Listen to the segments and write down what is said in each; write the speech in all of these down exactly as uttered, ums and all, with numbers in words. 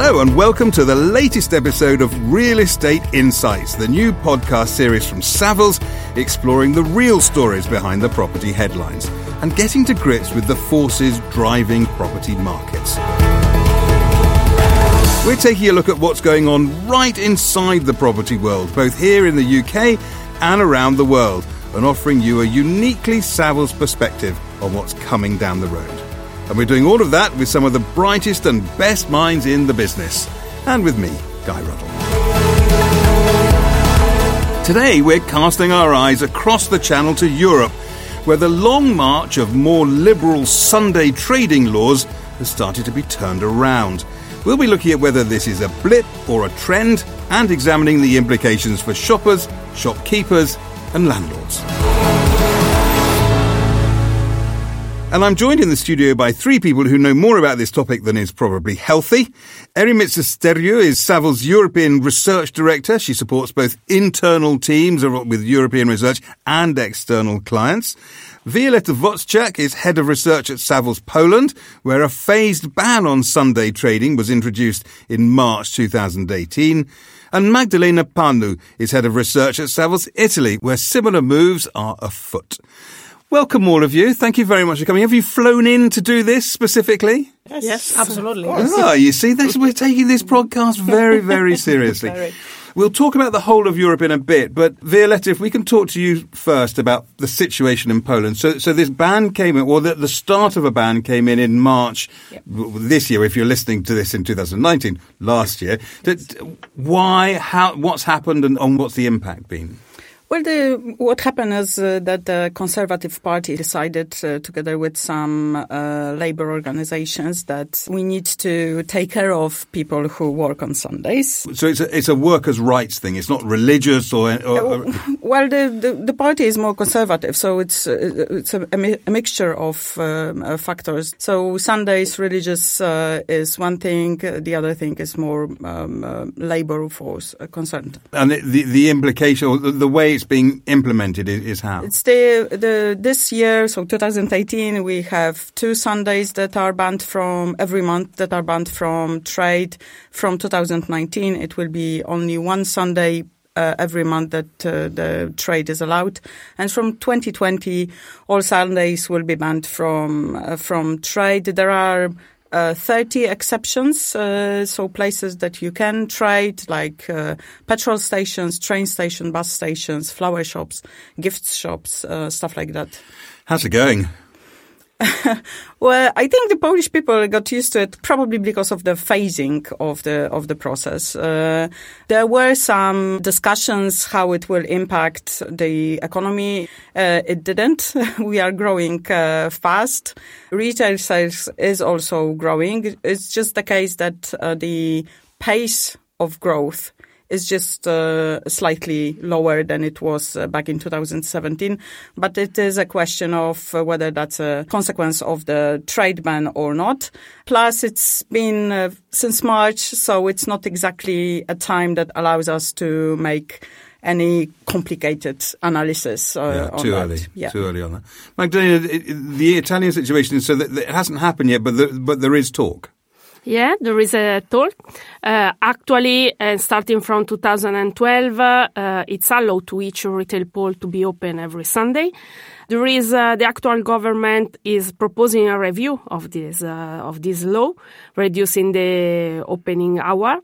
Hello and welcome to the latest episode of Real Estate Insights, the new podcast series from Savills, exploring the real stories behind the property headlines and getting to grips with the forces driving property markets. We're taking a look at what's going on right inside the property world, both here in the U K and around the world, and offering you a uniquely Savills perspective on what's coming down the road. And we're doing all of that with some of the brightest and best minds in the business. And with me, Guy Ruddle. Today, we're casting our eyes across the channel to Europe, where the long march of more liberal Sunday trading laws has started to be turned around. We'll be looking at whether this is a blip or a trend and examining the implications for shoppers, shopkeepers and landlords. And I'm joined in the studio by three people who know more about this topic than is probably healthy. Eri Mitzisterio is Savills' European Research Director. She supports both internal teams with European research and external clients. Violeta Woszczyk is Head of Research at Savills Poland, where a phased ban on Sunday trading was introduced in March twenty eighteen. And Magdalena Panu is Head of Research at Savills Italy, where similar moves are afoot. Welcome, all of you. Thank you very much for coming. Have you flown in to do this specifically? Yes, yes, absolutely. Oh, you see, this, we're taking this podcast very, very seriously. Very. We'll talk about the whole of Europe in a bit, but Violeta, if we can talk to you first about the situation in Poland. So, so this ban came in, or the, the start of a ban came in in March yep. this year, if you're listening to this in twenty nineteen, last year. Yes. Why, how, what's happened and, and what's the impact been? Well, the, what happened is uh, that the Conservative Party decided, uh, together with some uh, labor organizations, that we need to take care of people who work on Sundays. So it's a, it's a workers' rights thing. It's not religious or... or uh, well, the, the, the party is more conservative, so it's, uh, it's a, a, mi- a mixture of um, uh, factors. So Sundays, religious uh, is one thing. The other thing is more um, uh, labor force uh, concerned. And the, the, the implication, or the, the way it's being implemented is how? It's the, the this year, so twenty eighteen, we have two Sundays that are banned from every month that are banned from trade. From two thousand nineteen, it will be only one Sunday uh, every month that uh, the trade is allowed, and from twenty twenty, all Sundays will be banned from uh, from trade. There are Uh, thirty exceptions, uh, so places that you can trade, like uh, petrol stations, train stations, bus stations, flower shops, gift shops, uh, stuff like that. How's it going? Well, I think the Polish people got used to it probably because of the phasing of the of the process. Uh, there were some discussions how it will impact the economy. Uh, it didn't. We are growing uh, fast. Retail sales is also growing. It's just the case that uh, the pace of growth is just uh, slightly lower than it was uh, back in two thousand seventeen. But it is a question of uh, whether that's a consequence of the trade ban or not. Plus, it's been uh, since March, so it's not exactly a time that allows us to make any complicated analysis uh, yeah, too on early, that. Yeah. Too early on that. Magdalena, the Italian situation is so that it hasn't happened yet, but the, but there is talk. Yeah, there is a talk. Uh, actually, uh, starting from two thousand twelve, uh, uh, it's allowed to each retail pole to be open every Sunday. There is uh, the actual government is proposing a review of this uh, of this law, reducing the opening hour.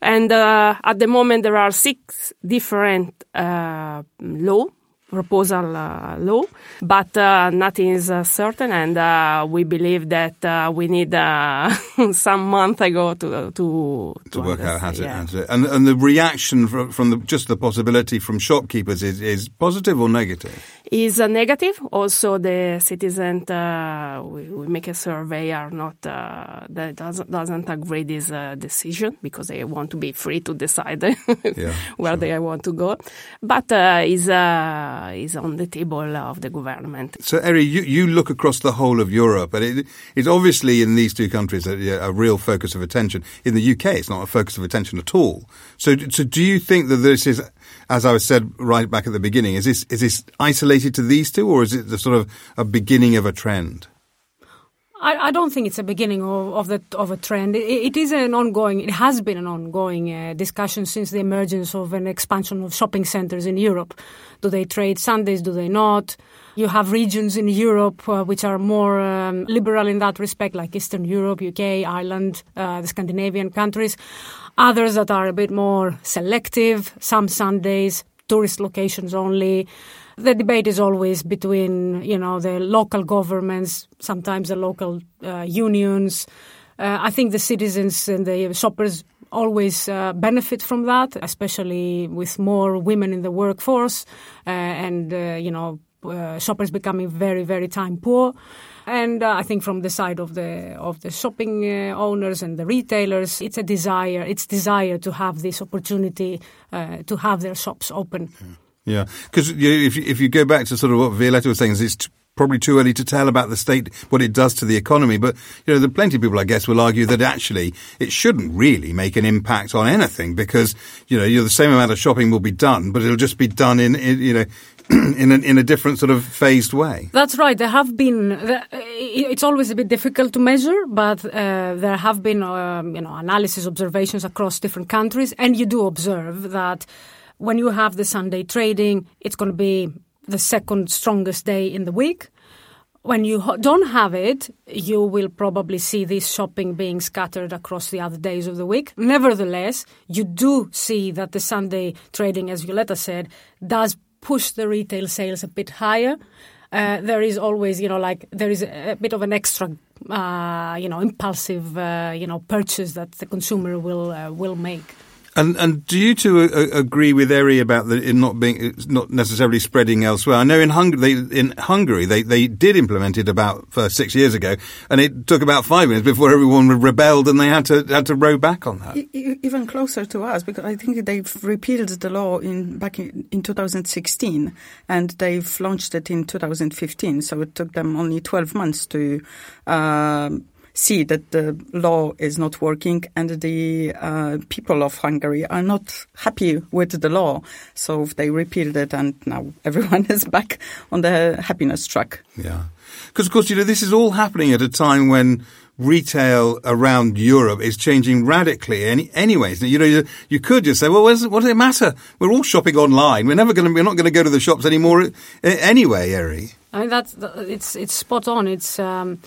And uh, at the moment, there are six different uh, law proposal uh, law, but uh, nothing is uh, certain, and uh, we believe that uh, we need uh, some month ago to to, to, to work out how to, yeah. how to. And and the reaction from, from the, just the possibility from shopkeepers is, is positive or negative? Is uh, negative. Also, the citizens uh, we, we make a survey are not uh, that doesn't doesn't agree this uh, decision because they want to be free to decide yeah, where sure. they want to go, but uh, is uh, is on the table of the government. So, Eri, you, you look across the whole of Europe, and it, it's obviously in these two countries a, a real focus of attention. In the U K, it's not a focus of attention at all. So, so do you think that this is, as I said right back at the beginning, is this is this isolated to these two, or is it the sort of a beginning of a trend? I, I don't think it's a beginning of, of the of a trend. It, it is an ongoing. It has been an ongoing uh, discussion since the emergence of an expansion of shopping centers in Europe. Do they trade Sundays? Do they not? You have regions in Europe uh, which are more um, liberal in that respect, like Eastern Europe, U K, Ireland, uh, the Scandinavian countries. Others that are a bit more selective. Some Sundays, tourist locations only. The debate is always between, you know, the local governments, sometimes the local uh, unions. Uh, I think the citizens and the shoppers always uh, benefit from that, especially with more women in the workforce uh, and, uh, you know, uh, shoppers becoming very, very time poor. And uh, I think from the side of the of the shopping uh, owners and the retailers, it's a desire, it's desire to have this opportunity uh, to have their shops open. Mm. Yeah, because if you, if you go back to sort of what Violeta was saying, it's t- probably too early to tell about the state, what it does to the economy. But, you know, there are plenty of people, I guess, will argue that actually it shouldn't really make an impact on anything because, you know, you're the same amount of shopping will be done, but it'll just be done in, in you know, in, an, in a different sort of phased way. That's right. There have been, it's always a bit difficult to measure, but uh, there have been, um, you know, analysis, observations across different countries. And you do observe that when you have the Sunday trading, it's going to be the second strongest day in the week. When you ho- don't have it, you will probably see this shopping being scattered across the other days of the week. Nevertheless, you do see that the Sunday trading, as Violeta said, does push the retail sales a bit higher. Uh, there is always, you know, like there is a, a bit of an extra, uh, you know, impulsive, uh, you know, purchase that the consumer will uh, will make. And, and do you two uh, agree with Eri about the, it not being it's not necessarily spreading elsewhere? I know in Hungary, they, in Hungary they, they did implement it about uh, six years ago, and it took about five minutes before everyone rebelled and they had to had to row back on that. Even closer to us, because I think they've repealed the law in back in, in two thousand sixteen, and they've launched it in two thousand fifteen. So it took them only twelve months to Uh, see that the law is not working and the uh, people of Hungary are not happy with the law. So they repealed it and now everyone is back on the happiness track. Yeah. Because, of course, you know, this is all happening at a time when retail around Europe is changing radically any, anyways. You know, you, you could just say, well, what does, what does it matter? We're all shopping online. We're never going to, we're not going to go to the shops anymore anyway, Eri. I mean, that's, it's, it's spot on. It's, um,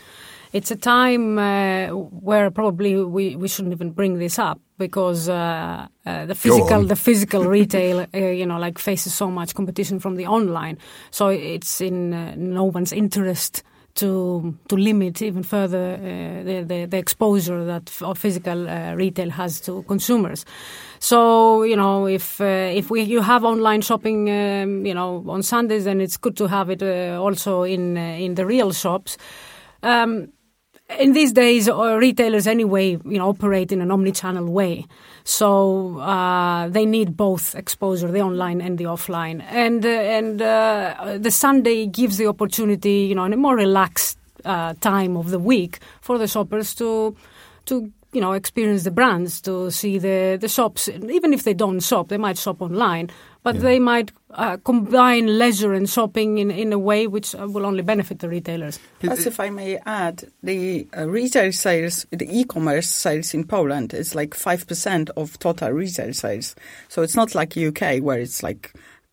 It's a time uh, where probably we, we shouldn't even bring this up because uh, uh, the physical the physical retail uh, you know like faces so much competition from the online. So it's in uh, no one's interest to to limit even further uh, the, the the exposure that f- physical uh, retail has to consumers. So you know if uh, if we you have online shopping um, you know on Sundays, then it's good to have it uh, also in uh, in the real shops. Um, In these days, uh, retailers anyway, you know, operate in an omnichannel way. So uh, they need both exposure, the online and the offline. And uh, and uh, the Sunday gives the opportunity, you know, in a more relaxed uh, time of the week for the shoppers to to. you know, experience the brands, to see the, the shops. Even if they don't shop, they might shop online, but yeah. they might uh, combine leisure and shopping in, in a way which will only benefit the retailers. As if I may add, the uh, retail sales, the e-commerce sales in Poland is like five percent of total retail sales. So it's not like U K where it's like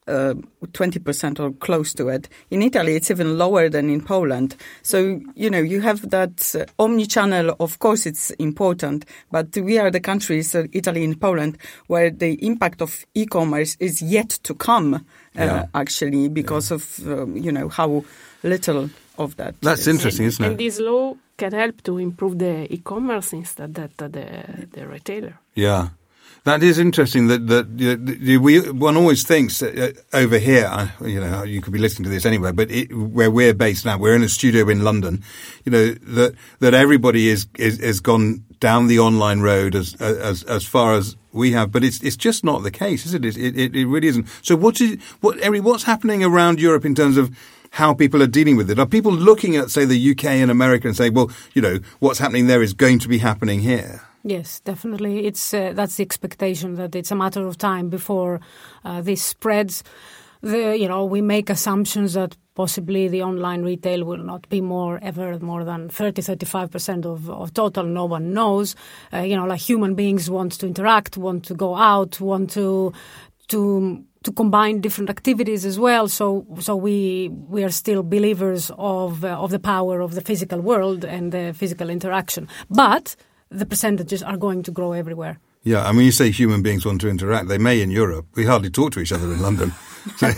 Uh, twenty percent or close to it. In Italy, it's even lower than in Poland. So, you know, you have that uh, omni-channel. Of course, it's important, but we are the countries, uh, Italy and Poland, where the impact of e-commerce is yet to come, uh, yeah. actually, because yeah. of, um, you know, how little of that. That's is. interesting, isn't it? And this law can help to improve the e-commerce instead of the, the, the retailer. Yeah. That is interesting. That that you know, we one always thinks uh, over here, you know, you could be listening to this anywhere, but it, where we're based now, we're in a studio in London. You know that that everybody is is, is gone down the online road as as as far as we have, but it's it's just not the case, is it? It it, it really isn't. So what is what Eri? What's happening around Europe in terms of how people are dealing with it? Are people looking at, say, the U K and America and saying, well, you know, what's happening there is going to be happening here? Yes, definitely. It's uh, that's the expectation, that it's a matter of time before uh, this spreads. The, you know, we make assumptions that possibly the online retail will not be more ever more than thirty, thirty-five percent of, of total. No one knows. Uh, you know, like human beings want to interact, want to go out, want to to to combine different activities as well. So so we we are still believers of uh, of the power of the physical world and the physical interaction. But the percentages are going to grow everywhere. Yeah, I mean, you say human beings want to interact. They may in Europe. We hardly talk to each other in London. So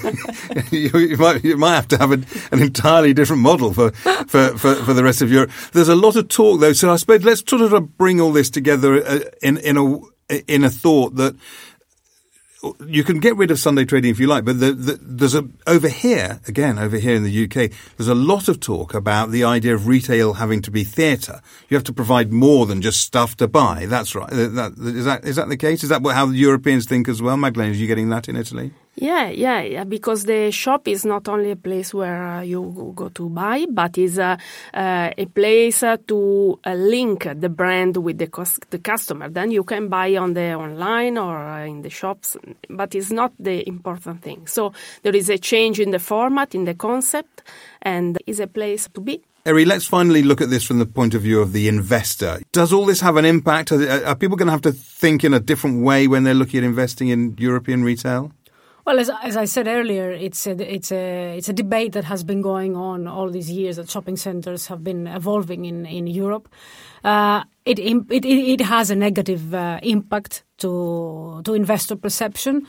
you, you, might, you might have to have a, an entirely different model for, for, for, for the rest of Europe. There's a lot of talk, though. So I suppose let's sort of bring all this together in, in, a, in a thought that you can get rid of Sunday trading if you like, but the, the, there's a over here, again, over here in the U K, there's a lot of talk about the idea of retail having to be theatre. You have to provide more than just stuff to buy. That's right. That, is that is that the case? Is that what, how the Europeans think as well? Magdalena, are you getting that in Italy? Yeah, yeah, yeah, because the shop is not only a place where uh, you go to buy, but is uh, uh, a place uh, to uh, link the brand with the, cost- the customer. Then you can buy on the online or uh, in the shops, but it's not the important thing. So there is a change in the format, in the concept, and is a place to be. Eri, let's finally look at this from the point of view of the investor. Does all this have an impact? Are, are people going to have to think in a different way when they're looking at investing in European retail? Well, as, as I said earlier, it's a, it's a it's a debate that has been going on all these years that shopping centers have been evolving in in Europe. Uh, it, it it it has a negative uh, impact to to investor perception.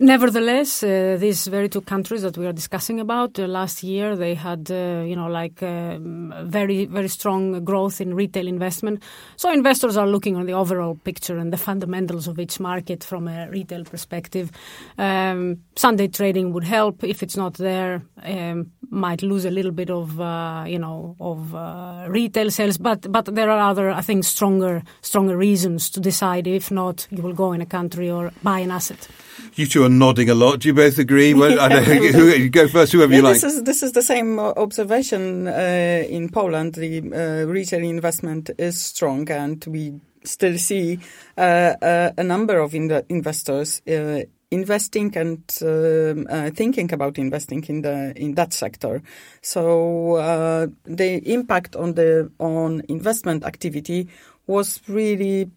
Nevertheless, uh, these very two countries that we are discussing about uh, last year, they had, uh, you know, like uh, very, very strong growth in retail investment. So investors are looking on the overall picture and the fundamentals of each market from a retail perspective. Um, Sunday trading would help. If it's not there, um, might lose a little bit of, uh, you know, of uh, retail sales. But but there are other, I think, stronger stronger reasons to decide. If not, you will go in a country or buy an asset. You two are nodding a lot. Do you both agree? Well, I know, go first, whoever yeah, you like. This is, this is the same observation uh, in Poland. The uh, retail investment is strong, and we still see uh, uh, a number of in- investors uh, investing and um, uh, thinking about investing in the in that sector. So uh, the impact on the on investment activity was really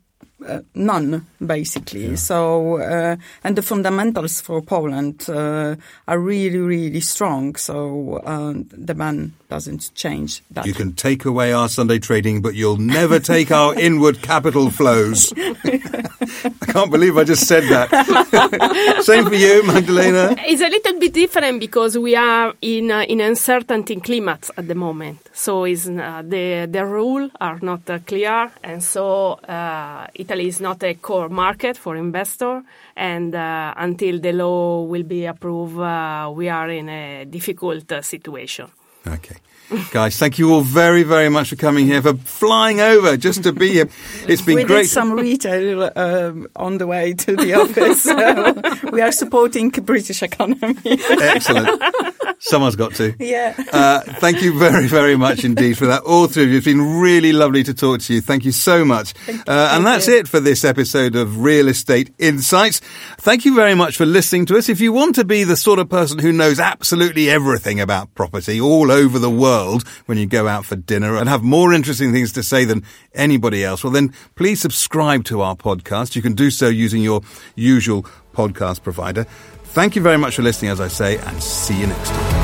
Uh, none, basically. Yeah. So, uh, and the fundamentals for Poland uh, are really, really strong. So uh, the ban doesn't change that. You can take away our Sunday trading, but you'll never take our inward capital flows. I can't believe I just said that. Same for you, Magdalena. It's a little bit different because we are in uh, in uncertainty climates at the moment. So is uh, the the rules are not uh, clear, and so uh, Italy is not a core market for investor. And uh, until the law will be approved, uh, we are in a difficult uh, situation. Okay. Guys, thank you all very, very much for coming here, for flying over just to be here. It's been we great. We did some retail um, on the way to the office. So we are supporting the British economy. Excellent. Someone's got to. Yeah. Uh, thank you very, very much indeed for that. All three of you. It's been really lovely to talk to you. Thank you so much. Thank you. Uh, and that's it for this episode of Real Estate Insights. Thank you very much for listening to us. If you want to be the sort of person who knows absolutely everything about property all over the world, World, when you go out for dinner and have more interesting things to say than anybody else, well then please subscribe to our podcast. You can do so using your usual podcast provider. Thank you very much for listening, as I say, and see you next time.